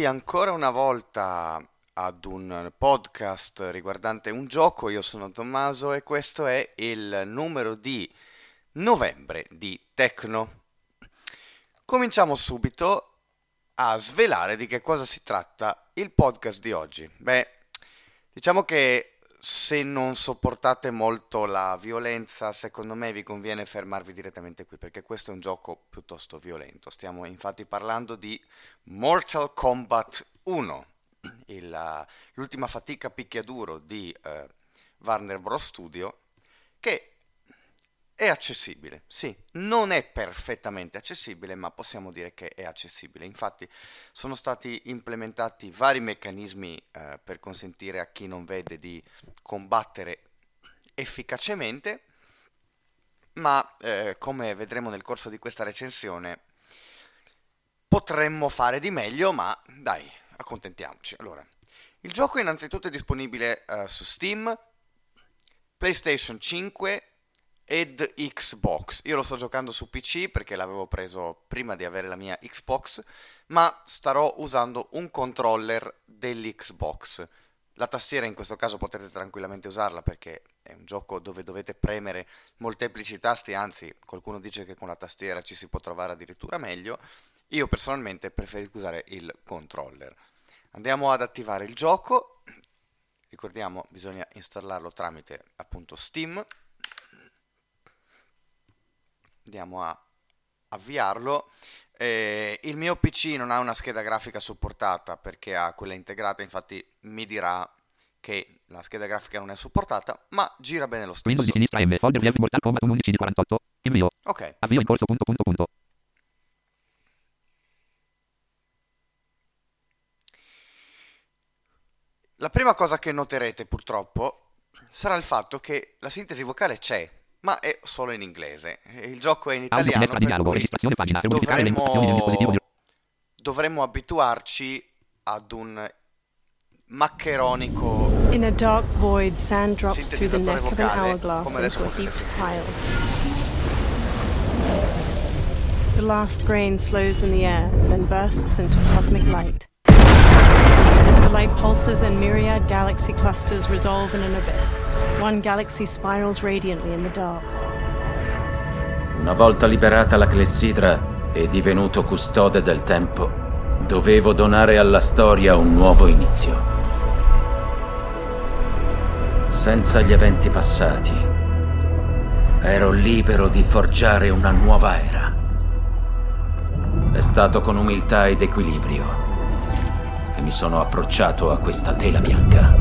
benvenuti ancora una volta ad un podcast riguardante un gioco. Io sono Tommaso e questo è il numero di novembre di Tecno. Cominciamo subito a svelare di che cosa si tratta il podcast di oggi. Beh, diciamo che se non sopportate molto la violenza, secondo me vi conviene fermarvi direttamente qui, perché questo è un gioco piuttosto violento. Stiamo infatti parlando di Mortal Kombat 1, l'ultima fatica picchiaduro di Warner Bros. Studio, che è accessibile. Sì, non è perfettamente accessibile, ma possiamo dire che è accessibile. Infatti sono stati implementati vari meccanismi per consentire a chi non vede di combattere efficacemente, ma come vedremo nel corso di questa recensione potremmo fare di meglio, ma dai, accontentiamoci. Allora, il gioco innanzitutto è disponibile su Steam, PlayStation 5 ed Xbox. Io lo sto giocando su PC perché l'avevo preso prima di avere la mia Xbox, ma starò usando un controller dell'Xbox. La tastiera in questo caso potete tranquillamente usarla, perché è un gioco dove dovete premere molteplici tasti, anzi qualcuno dice che con la tastiera ci si può trovare addirittura meglio. Io personalmente preferisco usare il controller. Andiamo ad attivare il gioco. Ricordiamo, bisogna installarlo tramite appunto Steam. Andiamo a avviarlo. Il mio PC non ha una scheda grafica supportata perché ha quella integrata, infatti mi dirà che la scheda grafica non è supportata, ma gira bene lo stesso. Windows di sinistra M, folder dev Mortal Kombat 11 di 48, invio. Ok. Avvio in corso ... La prima cosa che noterete purtroppo sarà il fatto che la sintesi vocale c'è, ma è solo in inglese. Il gioco è in italiano, per cui dovremmo abituarci ad un maccheronico sintetizzatore vocale, come adesso The last grain slows in the air, then bursts into cosmic light. The light pulses and myriad galaxy clusters resolve in an abyss. One galaxy spirals radiantly in the dark. Una volta liberata la clessidra e divenuto custode del tempo, dovevo donare alla storia un nuovo inizio. Senza gli eventi passati, ero libero di forgiare una nuova era. È stato con umiltà ed equilibrio che mi sono approcciato a questa tela bianca.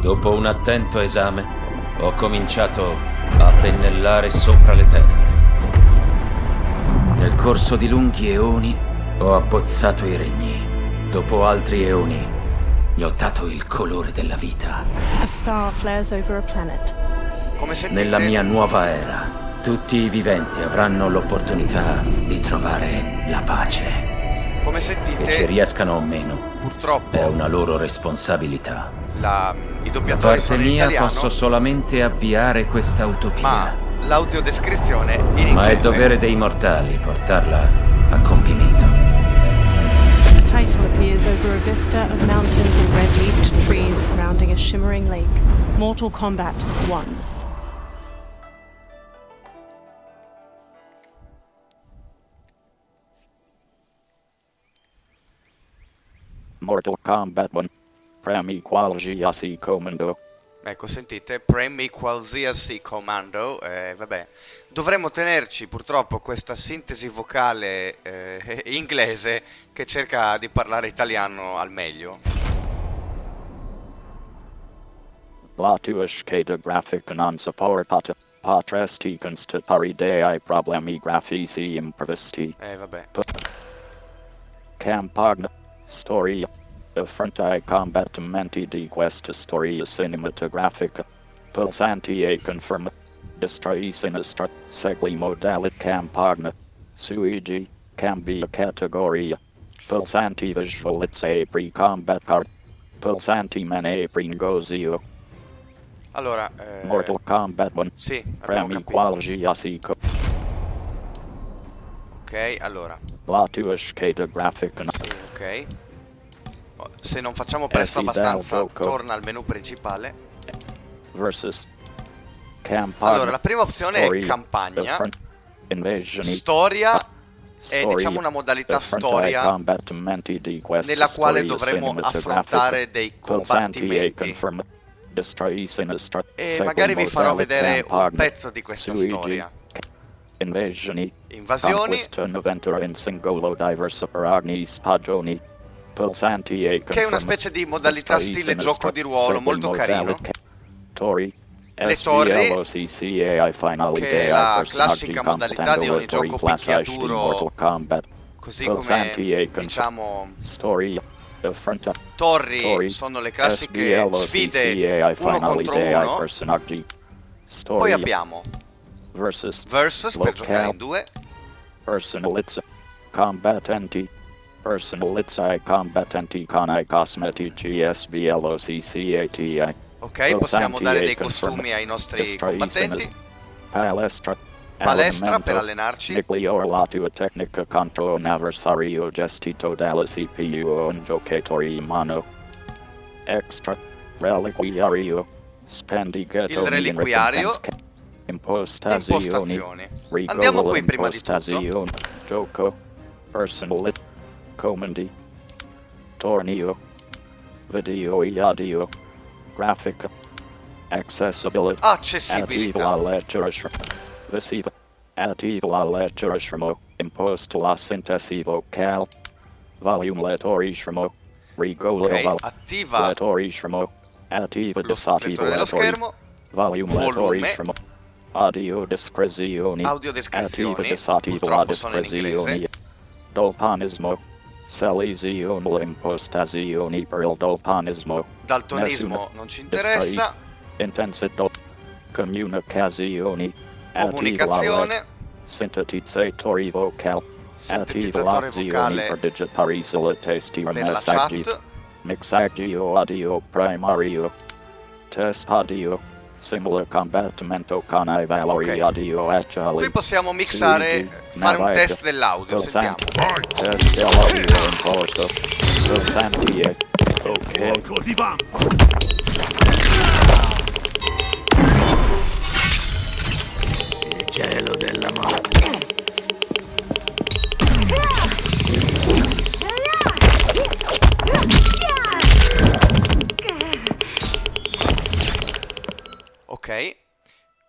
Dopo un attento esame, ho cominciato a pennellare sopra le tenebre. Nel corso di lunghi eoni ho abbozzato i regni. Dopo altri eoni gli ho dato il colore della vita. A star flares over a planet. Nella mia nuova era, tutti i viventi avranno l'opportunità di trovare la pace. Come sentite, che ci riescano o meno, purtroppo è una loro responsabilità. I doppiatori da parte sono in mia italiano, posso solamente avviare questa utopia, ma l'audiodescrizione in inglese. Ma è dovere dei mortali portarla a compimento. The title appears over a vista of mountains and red-leafed trees surrounding a shimmering lake. Mortal Kombat 1. Mortal Kombat 1. Premi qualsiasi comando. Ecco, sentite, premi qualsiasi comando. Vabbè, dovremmo tenerci purtroppo questa sintesi vocale inglese che cerca di parlare italiano al meglio. Bluetooth scheda grafica non supportata. Potresti constatare dei problemi grafici imprevisti. Vabbè. Campagna storia. Affronta i combattimenti di questa storia cinematografica. Pulsanti e conferma. Distrai sinistra. Segui modalità campagna. Suigi. Cambia categoria. Pulsanti visualizza pre combat card. Pulsanti mene pringozio. Allora, Mortal Kombat 1. Sì, premi qualsiasi Ok, allora. La tua scheda grafica. Sì, ok. Se non facciamo presto abbastanza, torna al menu principale. Versus. Allora, la prima opzione è campagna. Storia è, diciamo, una modalità storia nella quale dovremo affrontare dei combattimenti. E magari vi farò vedere un pezzo di questa storia. Invasioni, che è una specie di modalità stile gioco di ruolo molto carino. Le torri, che è la classica modalità di ogni gioco picchiaduro, così come, diciamo, torri sono le classiche sfide uno contro uno. Poi abbiamo versus per giocare in due, ok, possiamo dare dei costumi ai nostri combattenti. Palestra per allenarci. Il reliquiario. Impostazioni. Andiamo qui prima di tutto. Gioco. Personal. Comandi. Torneo. Video e audio. Graphic. Accessibilità. Visiva, attivo la lettera schermo, imposto la sintesi vocale, volume lettore schermo, regolo lettore schermo, attiva disattivo lettore, volume lettore schermo, audio descrizioni, attiva disattivo la descrizione, daltonismo, selezione le impostazioni per il daltonismo, non ci interessa, intensità, comunicazioni, comunicazione, sintetizzatore vocale, per digitalizzare testi e messaggi, mixaggio audio primario, test audio, simula combattimento con i valori audio attuali. Qui possiamo mixare, fare un test dell'audio, sentiamo. Test dell'audio in corso, cielo della morte. Ok,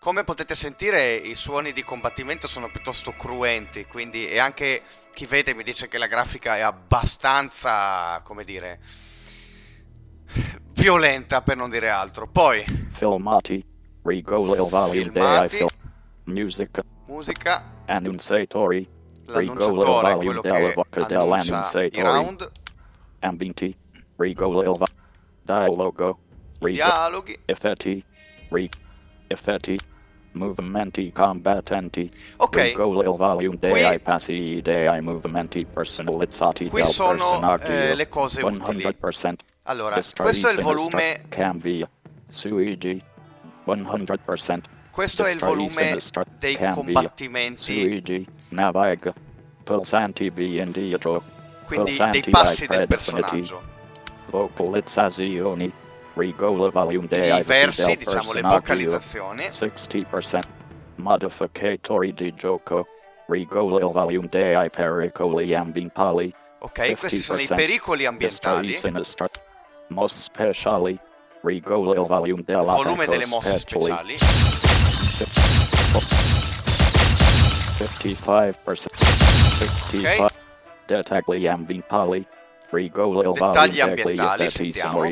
come potete sentire i suoni di combattimento sono piuttosto cruenti, quindi, e anche chi vede mi dice che la grafica è abbastanza, come dire, violenta, per non dire altro. Poi filmati, musica, annunciatori, l'annunciatore, quello che annuncia i round, ambienti, dialogo, dialoghi, effetti, movimenti combattenti. Ok, qui sono le cose utili. Allora, questo è il volume, questo è il volume dei combattimenti, quindi dei passi del personaggio, i versi, diciamo le vocalizzazioni, 60% modificatori di gioco, pericoli ambientali. Ok, questi sono i pericoli ambientali. Volume delle mosse speciali. 55%. Dettagli ambientali. Dettagli ambientali, sentiamo.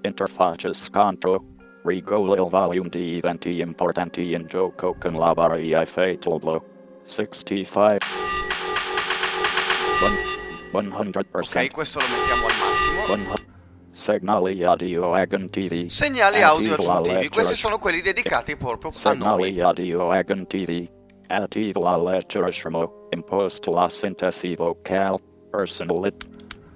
Interfacce contro. Regolo volume di eventi importanti in gioco con la varia fatal blow. 65%. Ok, questo lo mettiamo al massimo. Segnali audio aggiuntivi. Segnali audio aggiuntivi, questi sono quelli dedicati proprio a noi. Segnali audio aggiuntivi. Attivo la lettera schermo. Imposto la sintesi vocale. Personal.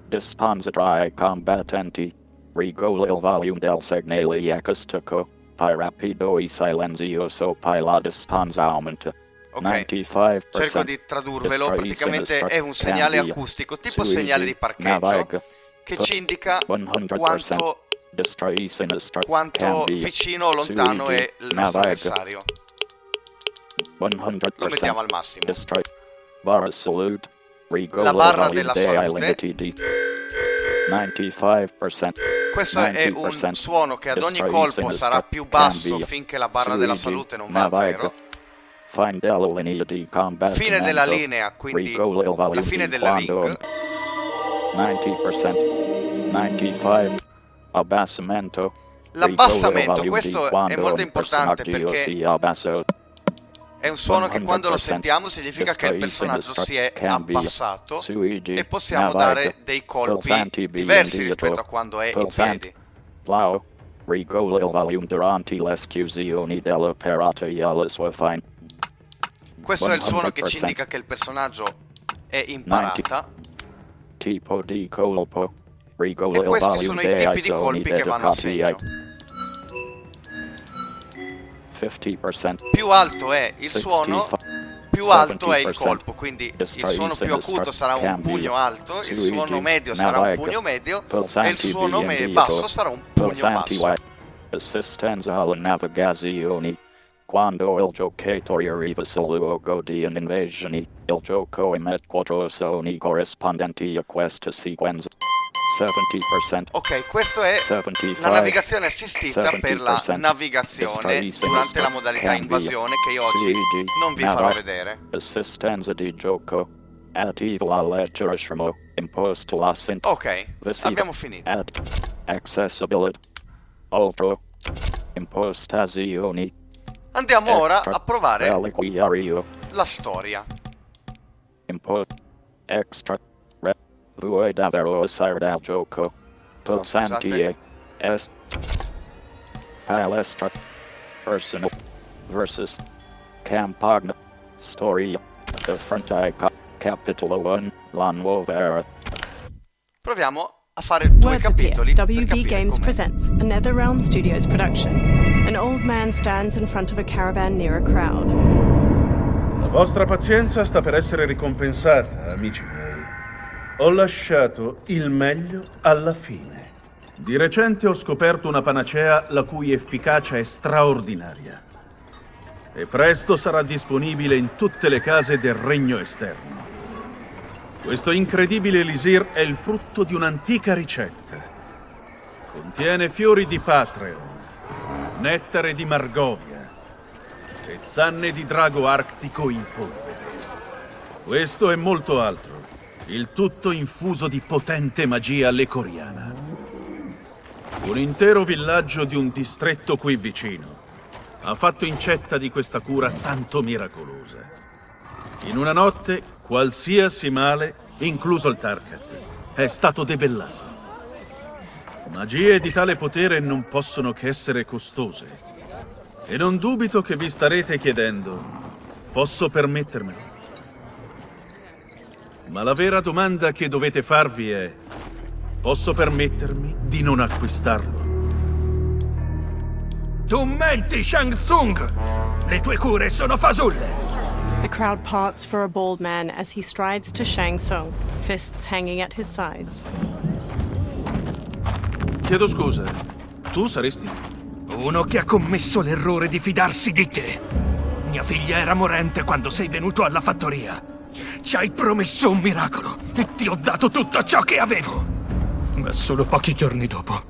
Disponzionare i combattenti. Regolo il volume del segnale acustico. Pi rapido e silenzioso pi la disponzionamento. 95%. Cerco di tradurvelo, praticamente è un segnale acustico, tipo segnale di parcheggio, che ci indica quanto vicino o lontano è il nostro avversario. Lo mettiamo al massimo. La barra della salute. 95%. Questo è un suono che ad ogni colpo sarà più basso finché la barra della salute non va a zero. Fine della linea, quindi la fine della ring. 90%, 95%. Abbassamento. L'abbassamento, questo è molto importante perché è un suono che quando lo sentiamo significa che il personaggio si è abbassato e possiamo dare dei colpi diversi rispetto a quando è in piedi. Questo è il suono che ci indica che il personaggio è in parata. E questi sono i tipi di colpi che vanno a segno. Più alto è il suono, più alto è il colpo. Quindi il suono più acuto sarà un pugno alto, il suono medio sarà un pugno medio e il suono basso sarà un pugno basso. Assistenza alla navigazione. Quando il giocatore arriva sul luogo di un'invasione, il gioco emette quattro suoni corrispondenti a questa sequenza. 70%. Ok, questo è la navigazione assistita per la navigazione durante la modalità invasione che io oggi non vi farò vedere. Assistenza di gioco. Attiva la lettera Shmo. Imposta la sintesi. Ok, abbiamo finito. Accessibility. Altro. Impostazioni. Andiamo ora a provare la storia. Extra. Vuoi davvero usare dal gioco? Pulsanti S. Palestra. Personal. Versus. Campagna. Storia. The Front Icon. Capitolo 1. La nuova era. Proviamo a fare due capitoli. WB Games presents a Nether Realm Studios production. An old man stands in front of a caravan near a crowd. La vostra pazienza sta per essere ricompensata, amici miei. Ho lasciato il meglio alla fine. Di recente ho scoperto una panacea la cui efficacia è straordinaria. E presto sarà disponibile in tutte le case del regno esterno. Questo incredibile elisir è il frutto di un'antica ricetta. Contiene fiori di patreon, nettare di Margovia e zanne di drago artico in polvere. Questo e molto altro. Il tutto infuso di potente magia lecoriana. Un intero villaggio di un distretto qui vicino ha fatto incetta di questa cura tanto miracolosa. In una notte, qualsiasi male, incluso il Tarkat, è stato debellato. Magie di tale potere non possono che essere costose. E non dubito che vi starete chiedendo, posso permettermelo? Ma la vera domanda che dovete farvi è: posso permettermi di non acquistarlo? Tu menti, Shang Tsung! Le tue cure sono fasulle! The crowd parts for a bald man as he strides to Shang Tsung, fists hanging at his sides. Chiedo scusa, tu saresti? Uno che ha commesso l'errore di fidarsi di te. Mia figlia era morente quando sei venuto alla fattoria. Ci hai promesso un miracolo e ti ho dato tutto ciò che avevo. Ma solo pochi giorni dopo,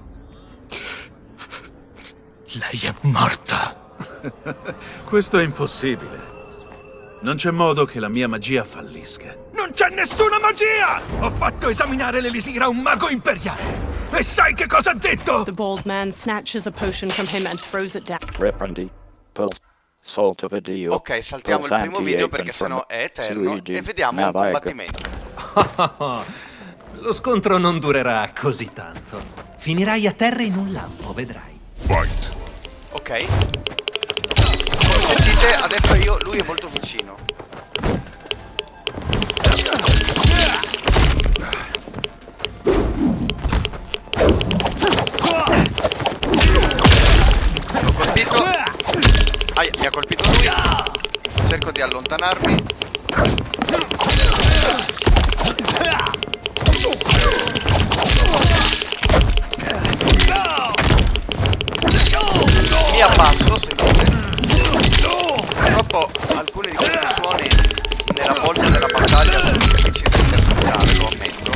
lei è morta. Questo è impossibile. Non c'è modo che la mia magia fallisca. Non c'è nessuna magia! Ho fatto esaminare l'elisir a un mago imperiale. E sai che cosa ha detto? The bald man snatches a potion from him and throws it down. Riprendi. Ok, saltiamo il primo video perché sennò è eterno e vediamo un combattimento. Lo scontro non durerà così tanto. Finirai a terra in un lampo, vedrai. Fight. Ok. Come sentite, adesso lui è molto vicino. L'ho colpito. Mi ha colpito lui. Cerco di allontanarmi. Mi abbasso, sentite. Purtroppo alcuni di questi suoni nella volta della battaglia sono difficili da interpretare, lo ammetto.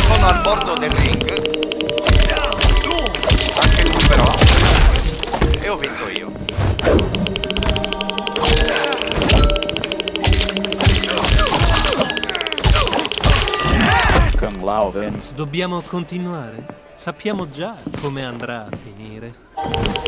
Sono al bordo del ring. Anche lui però. E ho vinto io. Kung Lao vince. Dobbiamo continuare. Sappiamo già come andrà a finire. Ok.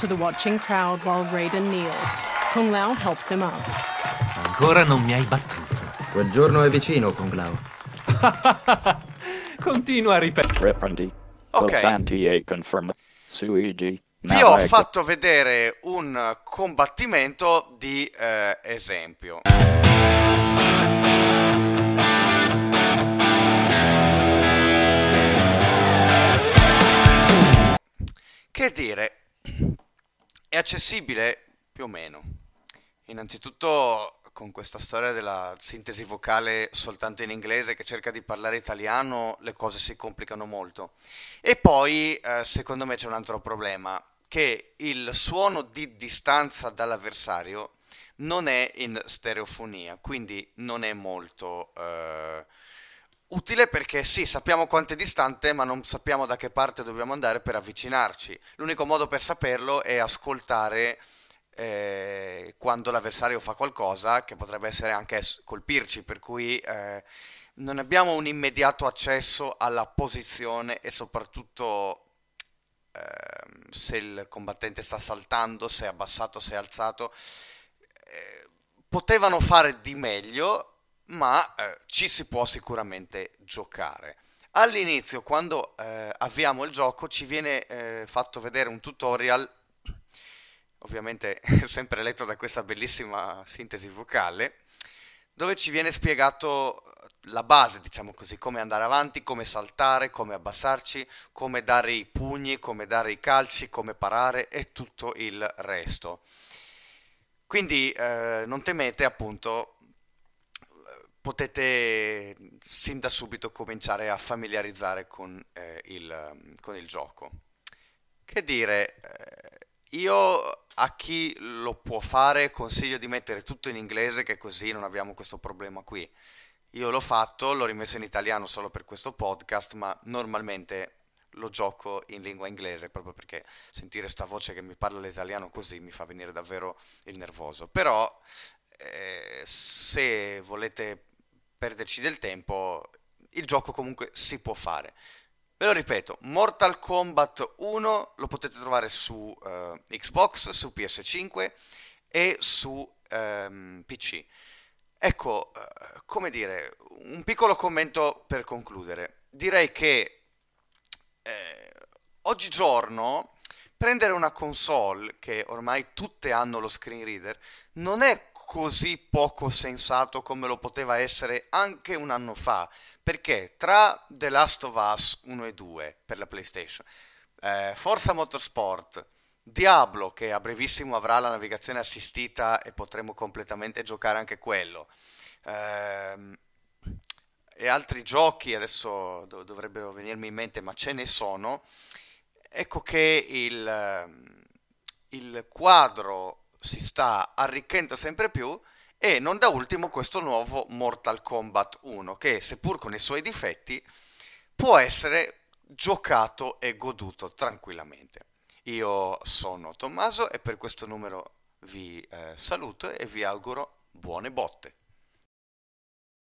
To the watching crowd while Raiden kneels. Kung Lao helps him up. Ancora non mi hai battuto. Quel giorno è vicino, Kung Lao. Continua a ripetere. Ok. Vi ho fatto vedere un combattimento di esempio. Che dire? È accessibile più o meno. Innanzitutto con questa storia della sintesi vocale soltanto in inglese che cerca di parlare italiano le cose si complicano molto. E poi secondo me c'è un altro problema, che il suono di distanza dall'avversario non è in stereofonia, quindi non è molto utile, perché sì, sappiamo quanto è distante, ma non sappiamo da che parte dobbiamo andare per avvicinarci. L'unico modo per saperlo è ascoltare quando l'avversario fa qualcosa, che potrebbe essere anche colpirci, per cui non abbiamo un immediato accesso alla posizione e soprattutto se il combattente sta saltando, se è abbassato, se è alzato. Potevano fare di meglio, ma ci si può sicuramente giocare. All'inizio, quando avviamo il gioco, ci viene fatto vedere un tutorial, ovviamente sempre letto da questa bellissima sintesi vocale, dove ci viene spiegato la base, diciamo così, come andare avanti, come saltare, come abbassarci, come dare i pugni, come dare i calci, come parare e tutto il resto. Quindi non temete, appunto, potete sin da subito cominciare a familiarizzare con il gioco. Che dire, io a chi lo può fare consiglio di mettere tutto in inglese, che così non abbiamo questo problema qui. Io l'ho fatto, l'ho rimesso in italiano solo per questo podcast, ma normalmente lo gioco in lingua inglese, proprio perché sentire sta voce che mi parla l'italiano così mi fa venire davvero il nervoso. Però se volete perderci del tempo, il gioco comunque si può fare. Ve lo ripeto, Mortal Kombat 1 lo potete trovare su Xbox, su PS5 e su PC. Ecco, come dire, un piccolo commento per concludere. Direi che oggigiorno prendere una console, che ormai tutte hanno lo screen reader, non è così poco sensato come lo poteva essere anche un anno fa, perché tra The Last of Us 1 e 2 per la PlayStation, Forza Motorsport, Diablo, che a brevissimo avrà la navigazione assistita e potremo completamente giocare anche quello, e altri giochi adesso dovrebbero venirmi in mente, ma ce ne sono. Ecco che il quadro si sta arricchendo sempre più E non da ultimo questo nuovo Mortal Kombat 1, che seppur con i suoi difetti può essere giocato e goduto tranquillamente. Io sono Tommaso e per questo numero vi saluto e vi auguro buone botte.